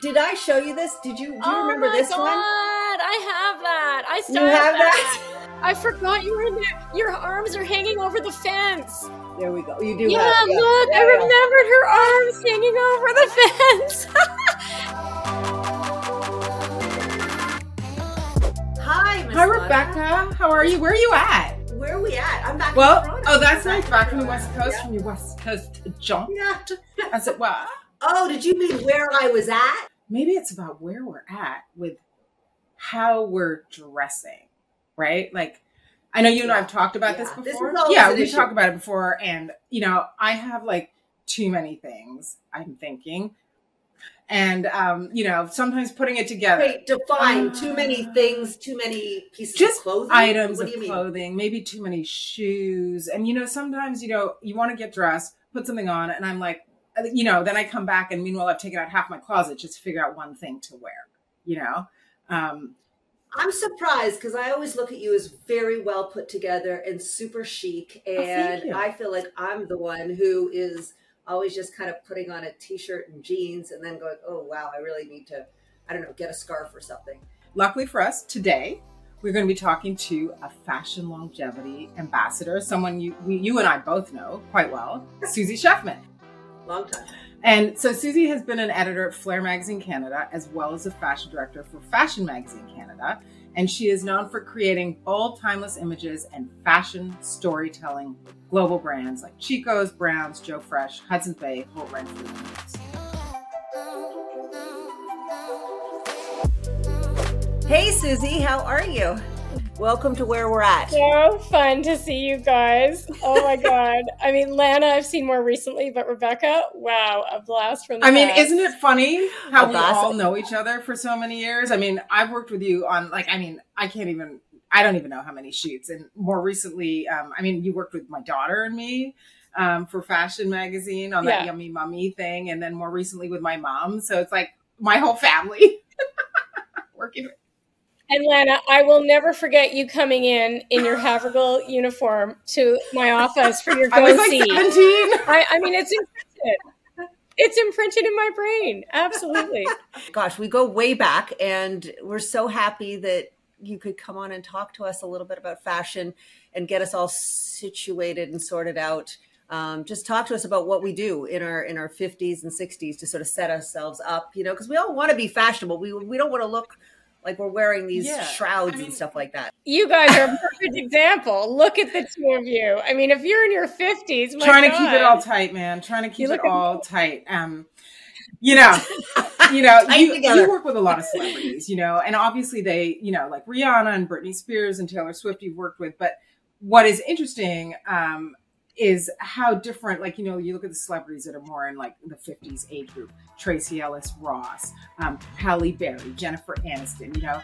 did I show you this? Do you remember this one? Oh my God, I have that. I still have that. I forgot you were in there. Your arms are hanging over the fence. There we go. You do. Yeah, have, look, I remembered her arms hanging over the fence. Hi, Miss Lana. Rebecca. How are you? Where are you at? Where are we at? I'm back in Toronto. Oh, that's nice. Back from the West Coast, yeah. From your West Coast jaunt, yeah. As it were. Oh, did you mean where I was at? Maybe it's about where we're at with how we're dressing, right? Like, I know you and I have talked about this before. This we talked about it before. And, you know, I have like too many things I'm thinking. And, you know, sometimes putting it together. Wait, define too many things, too many pieces of clothing? Just items of clothing, maybe too many shoes. And, you know, sometimes, you know, you want to get dressed, put something on, and I'm like, you know, then I come back and meanwhile, I've taken out half my closet just to figure out one thing to wear, you know? I'm surprised because I always look at you as very well put together and super chic. And I feel like I'm the one who is always just kind of putting on a t-shirt and jeans and then going, oh, wow, I really need to, I don't know, get a scarf or something. Luckily for us, today, we're going to be talking to a fashion longevity ambassador, someone you and I both know quite well, Susie Sheffman. Long time. And so Susie has been an editor at Flare Magazine Canada, as well as a fashion director for Fashion Magazine Canada. And she is known for creating bold, timeless images and fashion storytelling with global brands like Chico's, Brown's, Joe Fresh, Hudson's Bay, Holt Renfrew. Hey, Susie, how are you? Welcome to Where We're At. So fun to see you guys. Oh, my God. I mean, Lana, I've seen more recently, but Rebecca, wow, a blast from the past. Isn't it funny how we all know each other for so many years? I mean, I've worked with you on, like, I don't even know how many shoots. And more recently, you worked with my daughter and me for Fashion Magazine on that Yummy Mummy thing. And then more recently with my mom. So it's like my whole family working with. And Lana, I will never forget you coming in your Havergal uniform to my office for your go-see. I was like 17. It's imprinted. It's imprinted in my brain. Absolutely. Gosh, we go way back, and we're so happy that you could come on and talk to us a little bit about fashion and get us all situated and sorted out. Just talk to us about what we do in our 50s and 60s to sort of set ourselves up, you know, because we all want to be fashionable. We don't want to look like we're wearing these shrouds and stuff like that. You guys are a perfect example. Look at the two of you. I mean, if you're in your 50s, to keep it all tight, man. Trying to keep it all tight. You work with a lot of celebrities, you know, and obviously they, you know, like Rihanna and Britney Spears and Taylor Swift you've worked with. But what is interesting is how different, like, you know, you look at the celebrities that are more in like the 50s age group, Tracy Ellis Ross, Halle Berry, Jennifer Aniston, you know?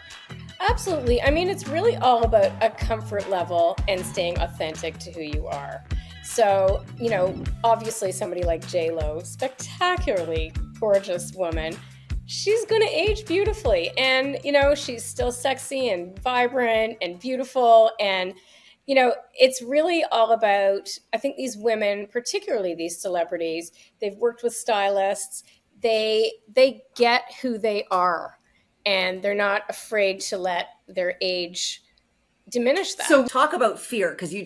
Absolutely. I mean, it's really all about a comfort level and staying authentic to who you are. So, you know, obviously somebody like J Lo, spectacularly gorgeous woman, she's going to age beautifully. And, you know, she's still sexy and vibrant and beautiful and, you know, it's really all about, I think these women, particularly these celebrities, they've worked with stylists, they get who they are, and they're not afraid to let their age diminish that. So talk about fear, because you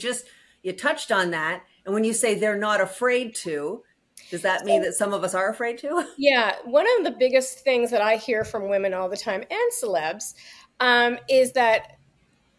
touched on that. And when you say they're not afraid to, does that mean that some of us are afraid to? Yeah. One of the biggest things that I hear from women all the time and celebs is that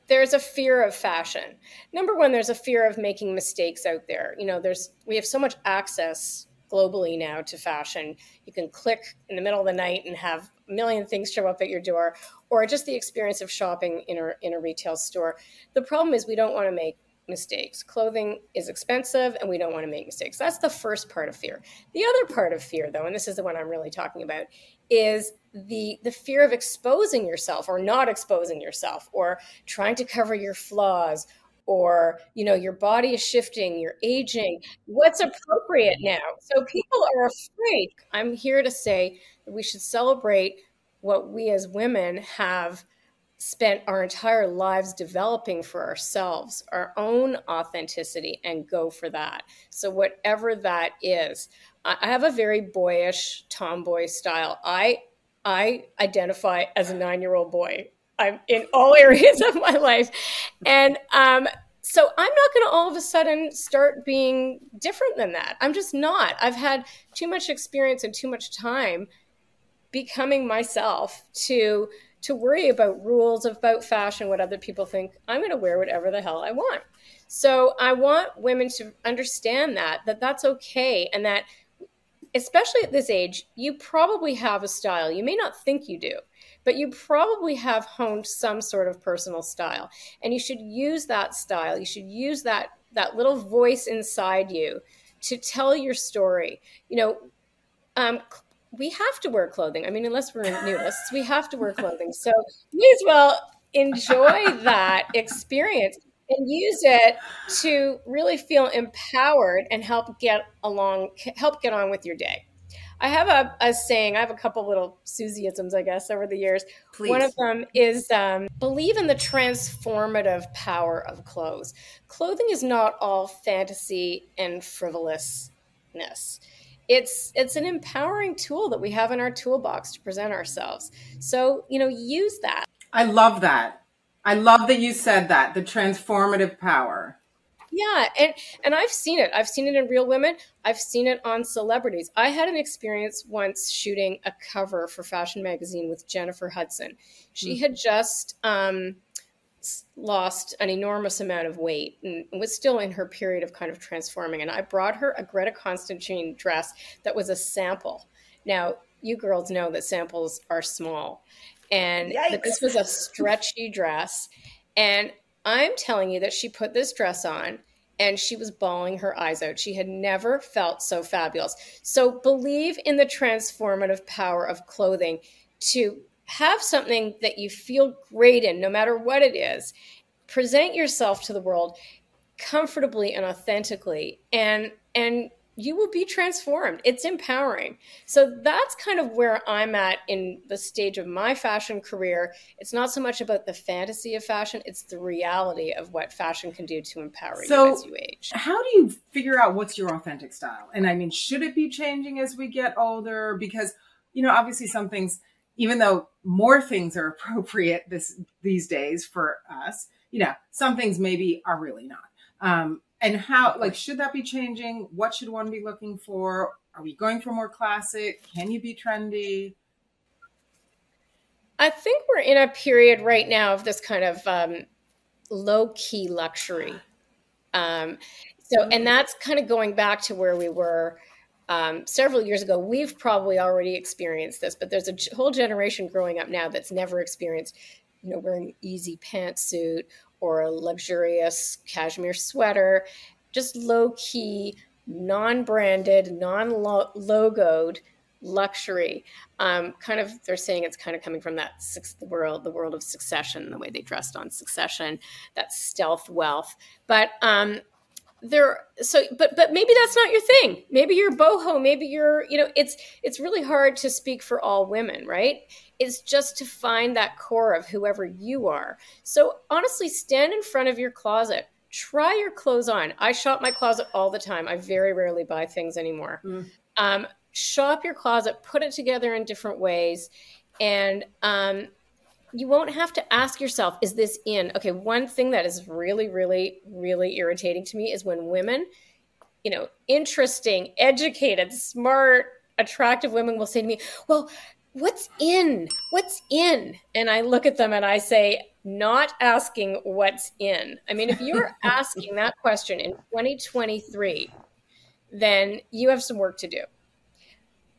there's a fear of fashion. Number one, there's a fear of making mistakes out there. You know, we have so much access globally now to fashion. You can click in the middle of the night and have a million things show up at your door, or just the experience of shopping in a retail store. The problem is we don't want to make mistakes. Clothing is expensive and we don't want to make mistakes. That's the first part of fear. The other part of fear, though, and this is the one I'm really talking about, is the fear of exposing yourself or not exposing yourself or trying to cover your flaws or, you know, your body is shifting, you're aging, what's appropriate now. So people are afraid. I'm here to say that we should celebrate what we as women have spent our entire lives developing for ourselves, our own authenticity, and go for that. So whatever that is, I have a very boyish tomboy style. I I identify as a 9-year-old boy. I'm in all areas of my life. And so I'm not going to all of a sudden start being different than that. I'm just not. I've had too much experience and too much time becoming myself to worry about rules, about fashion, what other people think. I'm going to wear whatever the hell I want. So I want women to understand that that's okay. And that, especially at this age, you probably have a style. You may not think you do, but you probably have honed some sort of personal style. And you should use that style. You should use that little voice inside you to tell your story. You know, we have to wear clothing. I mean, unless we're nudists, we have to wear clothing. So may as well enjoy that experience and use it to really feel empowered and help get on with your day. I have a saying. I have a couple little Susieisms, I guess, over the years. Please. One of them is believe in the transformative power of clothes. Clothing is not all fantasy and frivolousness. It's an empowering tool that we have in our toolbox to present ourselves. So, you know, use that. I love that. I love that you said that, the transformative power. Yeah. And I've seen it. I've seen it in real women. I've seen it on celebrities. I had an experience once shooting a cover for Fashion Magazine with Jennifer Hudson. She had just lost an enormous amount of weight and was still in her period of kind of transforming. And I brought her a Greta Constantine dress that was a sample. Now, you girls know that samples are small. And that this was a stretchy dress. And I'm telling you that she put this dress on and she was bawling her eyes out. She had never felt so fabulous. So believe in the transformative power of clothing to have something that you feel great in, no matter what it is. Present yourself to the world comfortably and authentically, and you will be transformed. It's empowering. So that's kind of where I'm at in the stage of my fashion career. It's not so much about the fantasy of fashion. It's the reality of what fashion can do to empower you as you age. How do you figure out what's your authentic style? And I mean, should it be changing as we get older? Because, you know, obviously some things, even though more things are appropriate these days for us, you know, some things maybe are really not. And how, like, should that be changing? What should one be looking for? Are we going for more classic? Can you be trendy? I think we're in a period right now of this kind of low-key luxury. And that's kind of going back to where we were several years ago. We've probably already experienced this, but there's a whole generation growing up now that's never experienced, you know, wearing an easy pantsuit or a luxurious cashmere sweater, just low-key, non-branded, non-logoed luxury. They're saying it's kind of coming from that the world of Succession, the way they dressed on Succession, that stealth wealth. But but maybe that's not your thing. Maybe you're boho. Maybe you're, you know, it's really hard to speak for all women, right? It's just to find that core of whoever you are. So honestly, stand in front of your closet, try your clothes on. I shop my closet all the time. I very rarely buy things anymore. Shop your closet, put it together in different ways. And, you won't have to ask yourself, is this in? Okay, one thing that is really, really, really irritating to me is when women, you know, interesting, educated, smart, attractive women will say to me, well, what's in? What's in? And I look at them and I say, not asking what's in. I mean, if you're asking that question in 2023, then you have some work to do.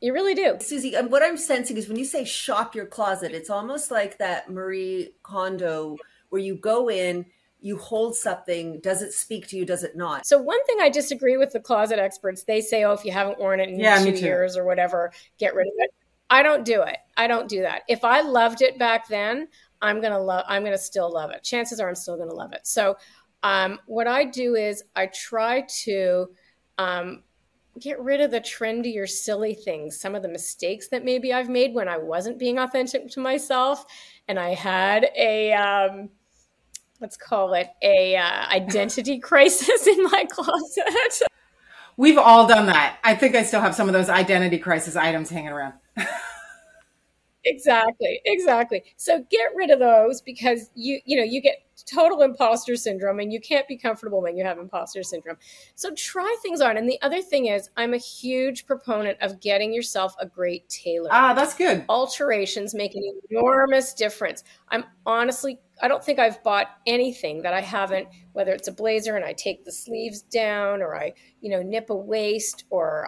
You really do. Susie, what I'm sensing is when you say shop your closet, it's almost like that Marie Kondo where you go in, you hold something. Does it speak to you? Does it not? So one thing I disagree with the closet experts, they say, oh, if you haven't worn it in 2 years or whatever, get rid of it. I don't do it. I don't do that. If I loved it back then, I'm going to still love it. Chances are I'm still going to love it. So what I do is I try to get rid of the trendy or silly things, some of the mistakes that maybe I've made when I wasn't being authentic to myself. And I had a, identity crisis in my closet. We've all done that. I think I still have some of those identity crisis items hanging around. Exactly. So get rid of those, because you get total imposter syndrome, and you can't be comfortable when you have imposter syndrome. So try things on. And the other thing is, I'm a huge proponent of getting yourself a great tailor. Ah, that's good. Alterations make an enormous difference. I don't think I've bought anything that I haven't, whether it's a blazer and I take the sleeves down, or I, nip a waist, or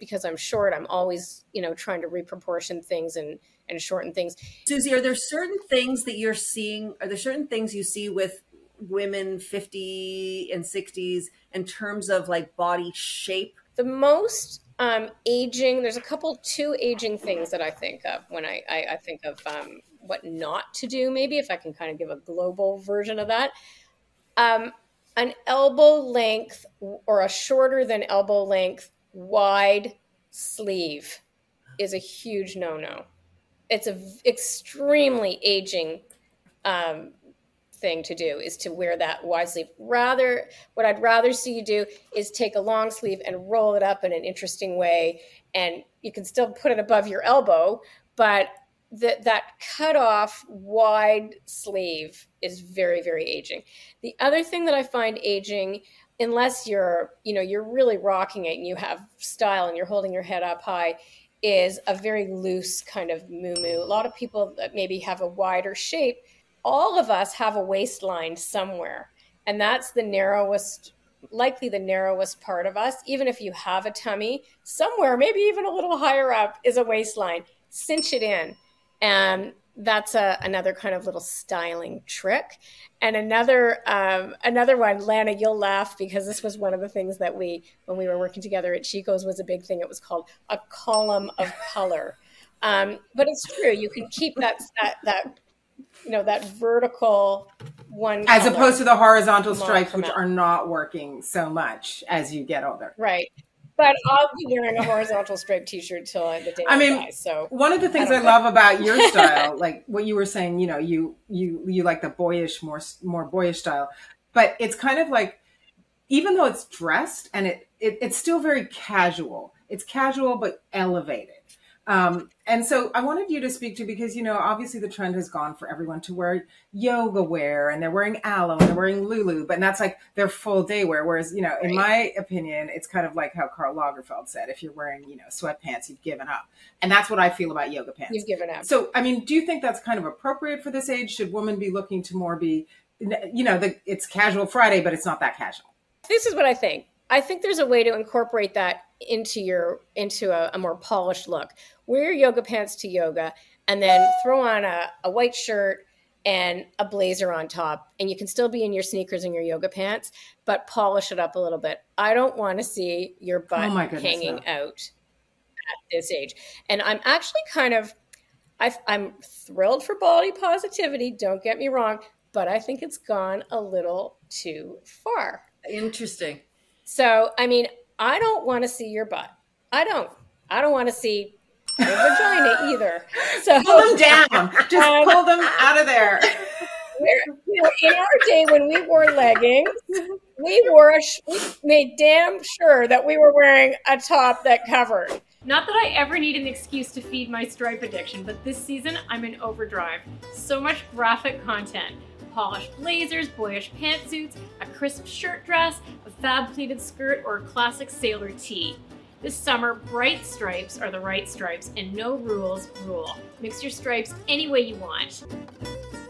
because I'm short, I'm always, trying to reproportion things and shorten things. Susie, are there certain things you see with women 50 and 60s in terms of like body shape? The most aging, there's two aging things that I think of when I think of what not to do, maybe, if I can kind of give a global version of that. An elbow length, or a shorter than elbow length wide sleeve, is a huge no-no. It's an extremely aging thing to do, is to wear that wide sleeve. Rather, what I'd rather see you do is take a long sleeve and roll it up in an interesting way, and you can still put it above your elbow, but that cut off wide sleeve is very, very aging. The other thing that I find aging, unless you're really rocking it and you have style and you're holding your head up high, is a very loose kind of muumuu. A lot of people that maybe have a wider shape. All of us have a waistline somewhere, and that's likely the narrowest part of us. Even if you have a tummy, somewhere, maybe even a little higher up, is a waistline. Cinch it in. And that's another kind of little styling trick. And another one, Lana, you'll laugh, because this was one of the things that when we were working together at Chico's, was a big thing. It was called a column of color. But it's true. You can keep that vertical one, as opposed to the horizontal stripes, which are not working so much as you get older. Right. But I'll be wearing a horizontal striped t-shirt till the day I die. So one of the things I love about your style, like what you were saying, you like the boyish, more boyish style, but it's kind of like, even though it's dressed and it's still very casual. It's casual but elevated. And so I wanted you to speak to, because, obviously the trend has gone for everyone to wear yoga wear, and they're wearing Alo and they're wearing Lulu, but that's like their full day wear. Whereas, in my opinion, it's kind of like how Karl Lagerfeld said, if you're wearing, sweatpants, you've given up. And that's what I feel about yoga pants. You've given up. So, do you think that's kind of appropriate for this age? Should women be looking to more be, it's casual Friday, but it's not that casual? This is what I think. I think there's a way to incorporate that into a more polished look. Wear your yoga pants to yoga, and then throw on a white shirt and a blazer on top, and you can still be in your sneakers and your yoga pants, but polish it up a little bit. I don't want to see your butt hanging out at this age. And I'm actually I'm thrilled for body positivity, don't get me wrong, but I think it's gone a little too far. Interesting. So, I don't want to see your butt. I don't want to see your vagina either. So pull them down. Just pull them out of there. In our day, when we wore leggings, we made damn sure that we were wearing a top that covered. Not that I ever need an excuse to feed my stripe addiction, but this season I'm in overdrive. So much graphic content. Polished blazers, boyish pantsuits, a crisp shirt dress, a fab pleated skirt, or a classic sailor tee. This summer, bright stripes are the right stripes, and no rules rule. Mix your stripes any way you want.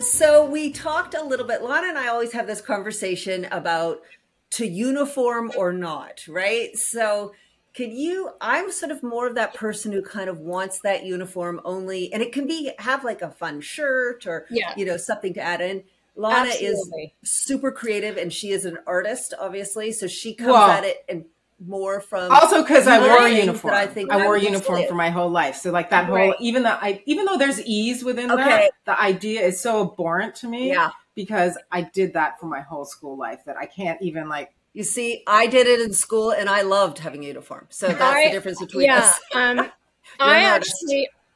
So we talked a little bit, Lana and I always have this conversation about to uniform or not, right? So I'm sort of more of that person who kind of wants that uniform only, and it can be, have like a fun shirt or, something to add in. Lana Absolutely. Is super creative, and she is an artist, obviously. So she comes at it and more from also because I wore a uniform. I wore a uniform for my whole life, so like that whole even though there's ease within that, the idea is so abhorrent to me. Yeah, because I did that for my whole school life that I can't even like. You see, I did it in school, and I loved having a uniform. So that's the difference between us.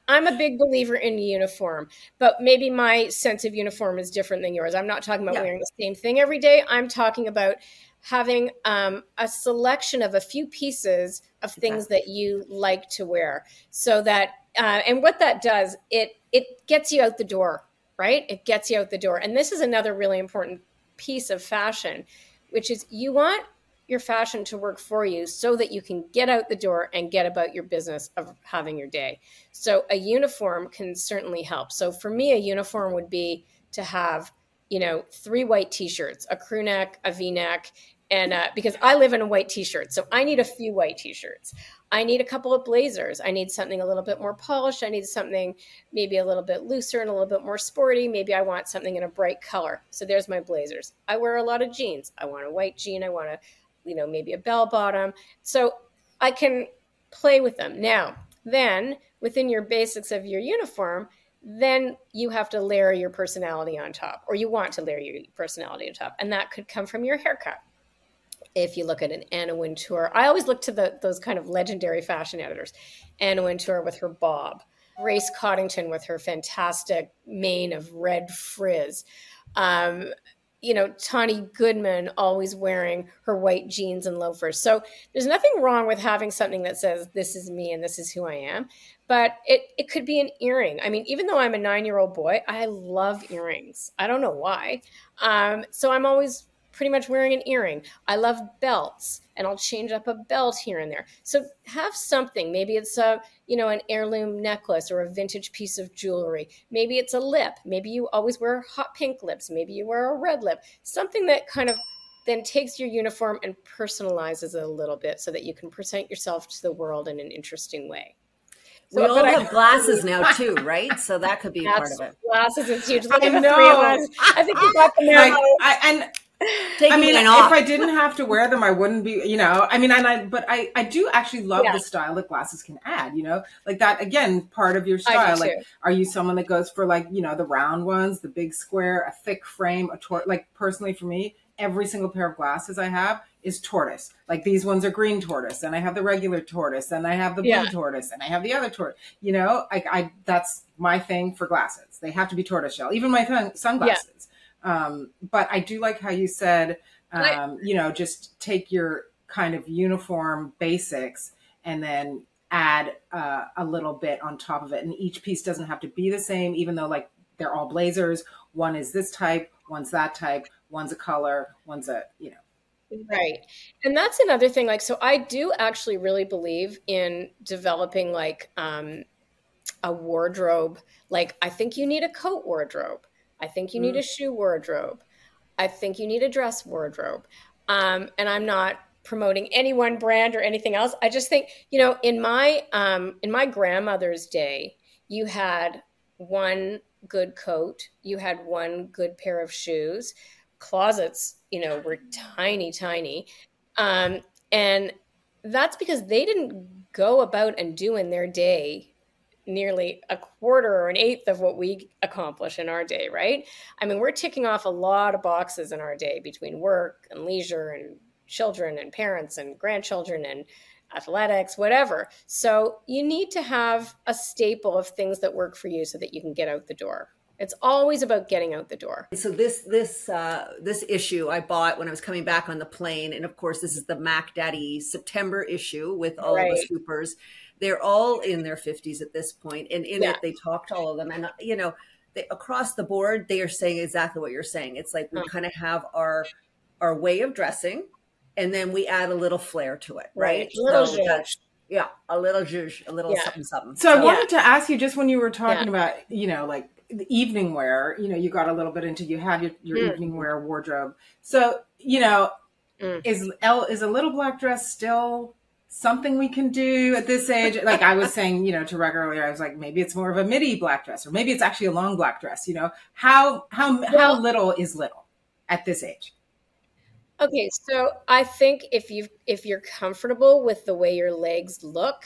I'm a big believer in uniform, but maybe my sense of uniform is different than yours. I'm not talking about wearing the same thing every day. I'm talking about having a selection of a few pieces of things that you like to wear, so that and what that does, it gets you out the door, right? It gets you out the door. And this is another really important piece of fashion, which is you want your fashion to work for you so that you can get out the door and get about your business of having your day. So a uniform can certainly help. So for me, a uniform would be to have, you know, 3 white t-shirts, a crew neck, a v-neck, and because I live in a white t-shirt, so I need a few white t-shirts. I need a couple of blazers. I need something a little bit more polished. I need something maybe a little bit looser and a little bit more sporty. Maybe I want something in a bright color. So there's my blazers. I wear a lot of jeans. I want a white jean. I want a, you know, maybe a bell bottom. So I can play with them. Now, then within your basics of your uniform, then you have to layer your personality on top, or you want to layer your personality on top. And that could come from your haircut. If you look at an Anna Wintour, I always look to those kind of legendary fashion editors, Anna Wintour with her bob, Grace Coddington with her fantastic mane of red frizz, you know, Tawny Goodman always wearing her white jeans and loafers. So there's nothing wrong with having something that says, this is me and this is who I am. But it could be an earring. I mean, even though I'm a 9-year-old boy, I love earrings. I don't know why. So I'm always pretty much wearing an earring. I love belts, and I'll change up a belt here and there. So have something. Maybe it's a, you know, an heirloom necklace or a vintage piece of jewelry. Maybe it's a lip. Maybe you always wear hot pink lips. Maybe you wear a red lip. Something that kind of then takes your uniform and personalizes it a little bit so that you can present yourself to the world in an interesting way. We all have glasses now too, right? So that could be part of it. Glasses is huge. Look at the 3 of us. I think we got them now. If I didn't have to wear them, I wouldn't be, you know, I mean, but I do actually love the style that glasses can add, you know, like that, again, part of your style. Like, are you someone that goes for, like, you know, the round ones, the big square, a thick frame, like personally for me, every single pair of glasses I have is tortoise. Like these ones are green tortoise, and I have the regular tortoise, and I have the blue tortoise, and I have the other tortoise. You know, I that's my thing for glasses. They have to be tortoiseshell, even my sunglasses. Yeah. But I do like how you said, you know, just take your kind of uniform basics and then add a little bit on top of it. And each piece doesn't have to be the same, even though, like, they're all blazers. One is this type, one's that type, one's a color, one's a, you know. Right. And that's another thing. Like, so I do actually really believe in developing, like, a wardrobe. Like, I think you need a coat wardrobe. I think you need a shoe wardrobe. I think you need a dress wardrobe. And I'm not promoting any one brand or anything else. I just think, you know, in my grandmother's day, you had one good coat, you had one good pair of shoes. Closets, you know, were tiny. And that's because they didn't go about and do in their day nearly a quarter or an eighth of what we accomplish in our day, right? I mean, we're ticking off a lot of boxes in our day between work and leisure and children and parents and grandchildren and athletics, whatever. So you need to have a staple of things that work for you so that you can get out the door. It's always about getting out the door. So this issue I bought when I was coming back on the plane. And of course, this is the Mac Daddy September issue with all the supers. They're all in their 50s at this point. And in it, they talked to all of them. And, you know, across the board, they are saying exactly what you're saying. It's like we kind of have our way of dressing, and then we add a little flair to it. Right. A little zhuzh, something, something. So I wanted to ask you, just when you were talking about, you know, like, the evening wear, you know, you got a little bit into, you have your evening wear wardrobe. So, you know, is a little black dress still something we can do at this age? Like I was saying, you know, to Reg earlier, I was like, maybe it's more of a midi black dress, or maybe it's actually a long black dress. You know, how little is little at this age? Okay. So I think if you're comfortable with the way your legs look,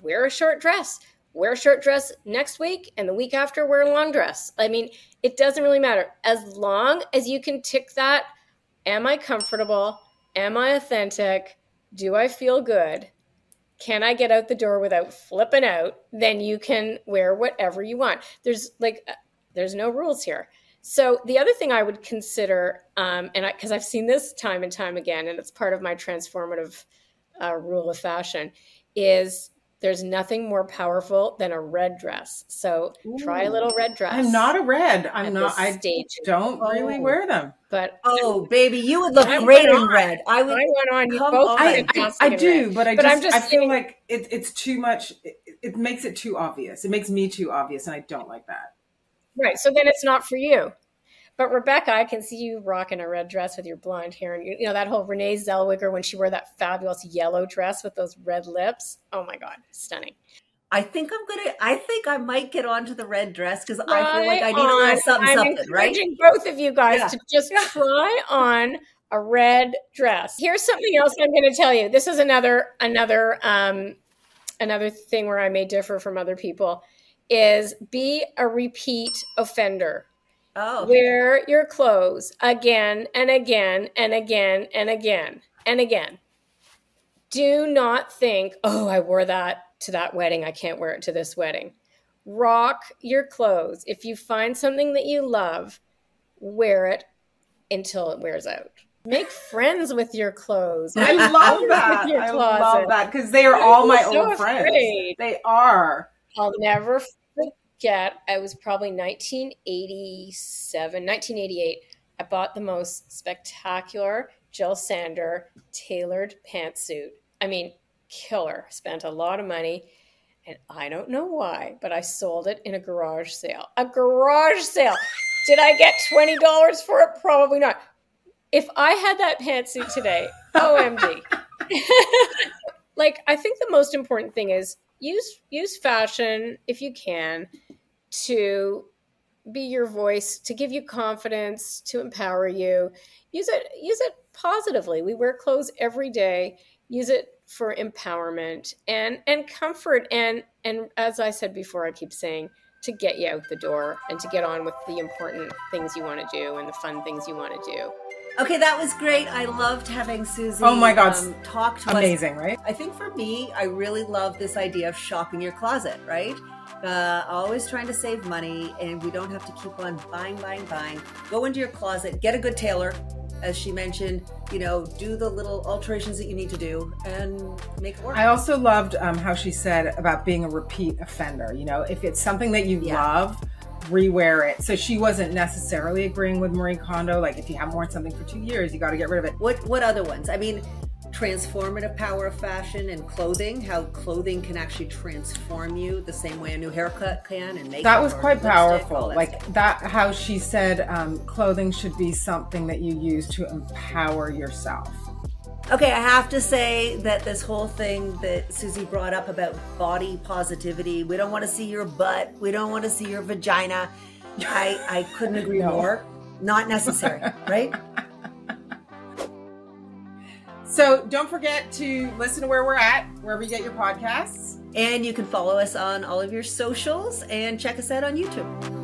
wear a short dress. Wear a short dress next week, and the week after, wear a long dress. I mean, it doesn't really matter. As long as you can tick that, am I comfortable? Am I authentic? Do I feel good? Can I get out the door without flipping out? Then you can wear whatever you want. There's no rules here. So the other thing I would consider, and because I've seen this time and time again, and it's part of my transformative rule of fashion, is there's nothing more powerful than a red dress. So try a little red dress. I'm not a red. I'm not. I don't really wear them. But baby, you would look great in red. I would. I went on. You both. I do, but I feel like it's too much. It makes it too obvious. It makes me too obvious, and I don't like that. Right. So then it's not for you. But Rebecca, I can see you rocking a red dress with your blonde hair. And, you know, that whole Renee Zellweger, when she wore that fabulous yellow dress with those red lips. Oh, my God. Stunning. I think I might get onto the red dress because I feel like I need a little something, right? I'm encouraging both of you guys to just try on a red dress. Here's something else I'm going to tell you. This is another thing where I may differ from other people, is be a repeat offender. Oh. Wear your clothes again and again and again and again and again. Do not think, oh, I wore that to that wedding. I can't wear it to this wedding. Rock your clothes. If you find something that you love, wear it until it wears out. Make friends with your clothes. I love that. I love that because they are all my old friends. They are. I'll never forget. I was probably 1988. I bought the most spectacular Jill Sander tailored pantsuit. I mean, killer. Spent a lot of money. And I don't know why, but I sold it in a garage sale. A garage sale. Did I get $20 for it? Probably not. If I had that pantsuit today, OMG. I think the most important thing is use fashion, if you can, to be your voice, to give you confidence, to empower you. Use it positively. We wear clothes every day. Use it for empowerment and comfort. And as I said before, I keep saying, to get you out the door and to get on with the important things you want to do and the fun things you want to do. Okay, that was great. I loved having Susie talk to us. Amazing, right? I think for me, I really love this idea of shopping your closet, right? Always trying to save money, and we don't have to keep on buying. Go into your closet, get a good tailor, as she mentioned, do the little alterations that you need to do and make it work. I also loved how she said about being a repeat offender. If it's something that you love, rewear it. So she wasn't necessarily agreeing with Marie Kondo. Like, if you haven't worn something for 2 years, you got to get rid of it. What other ones? I mean, transformative power of fashion and clothing, how clothing can actually transform you the same way a new haircut can, and makeup. That was quite powerful. How she said clothing should be something that you use to empower yourself. Okay, I have to say that this whole thing that Susie brought up about body positivity, we don't want to see your butt, we don't want to see your vagina. I couldn't agree more. Not necessary, right? So don't forget to listen to where we're at, wherever you get your podcasts. And you can follow us on all of your socials and check us out on YouTube.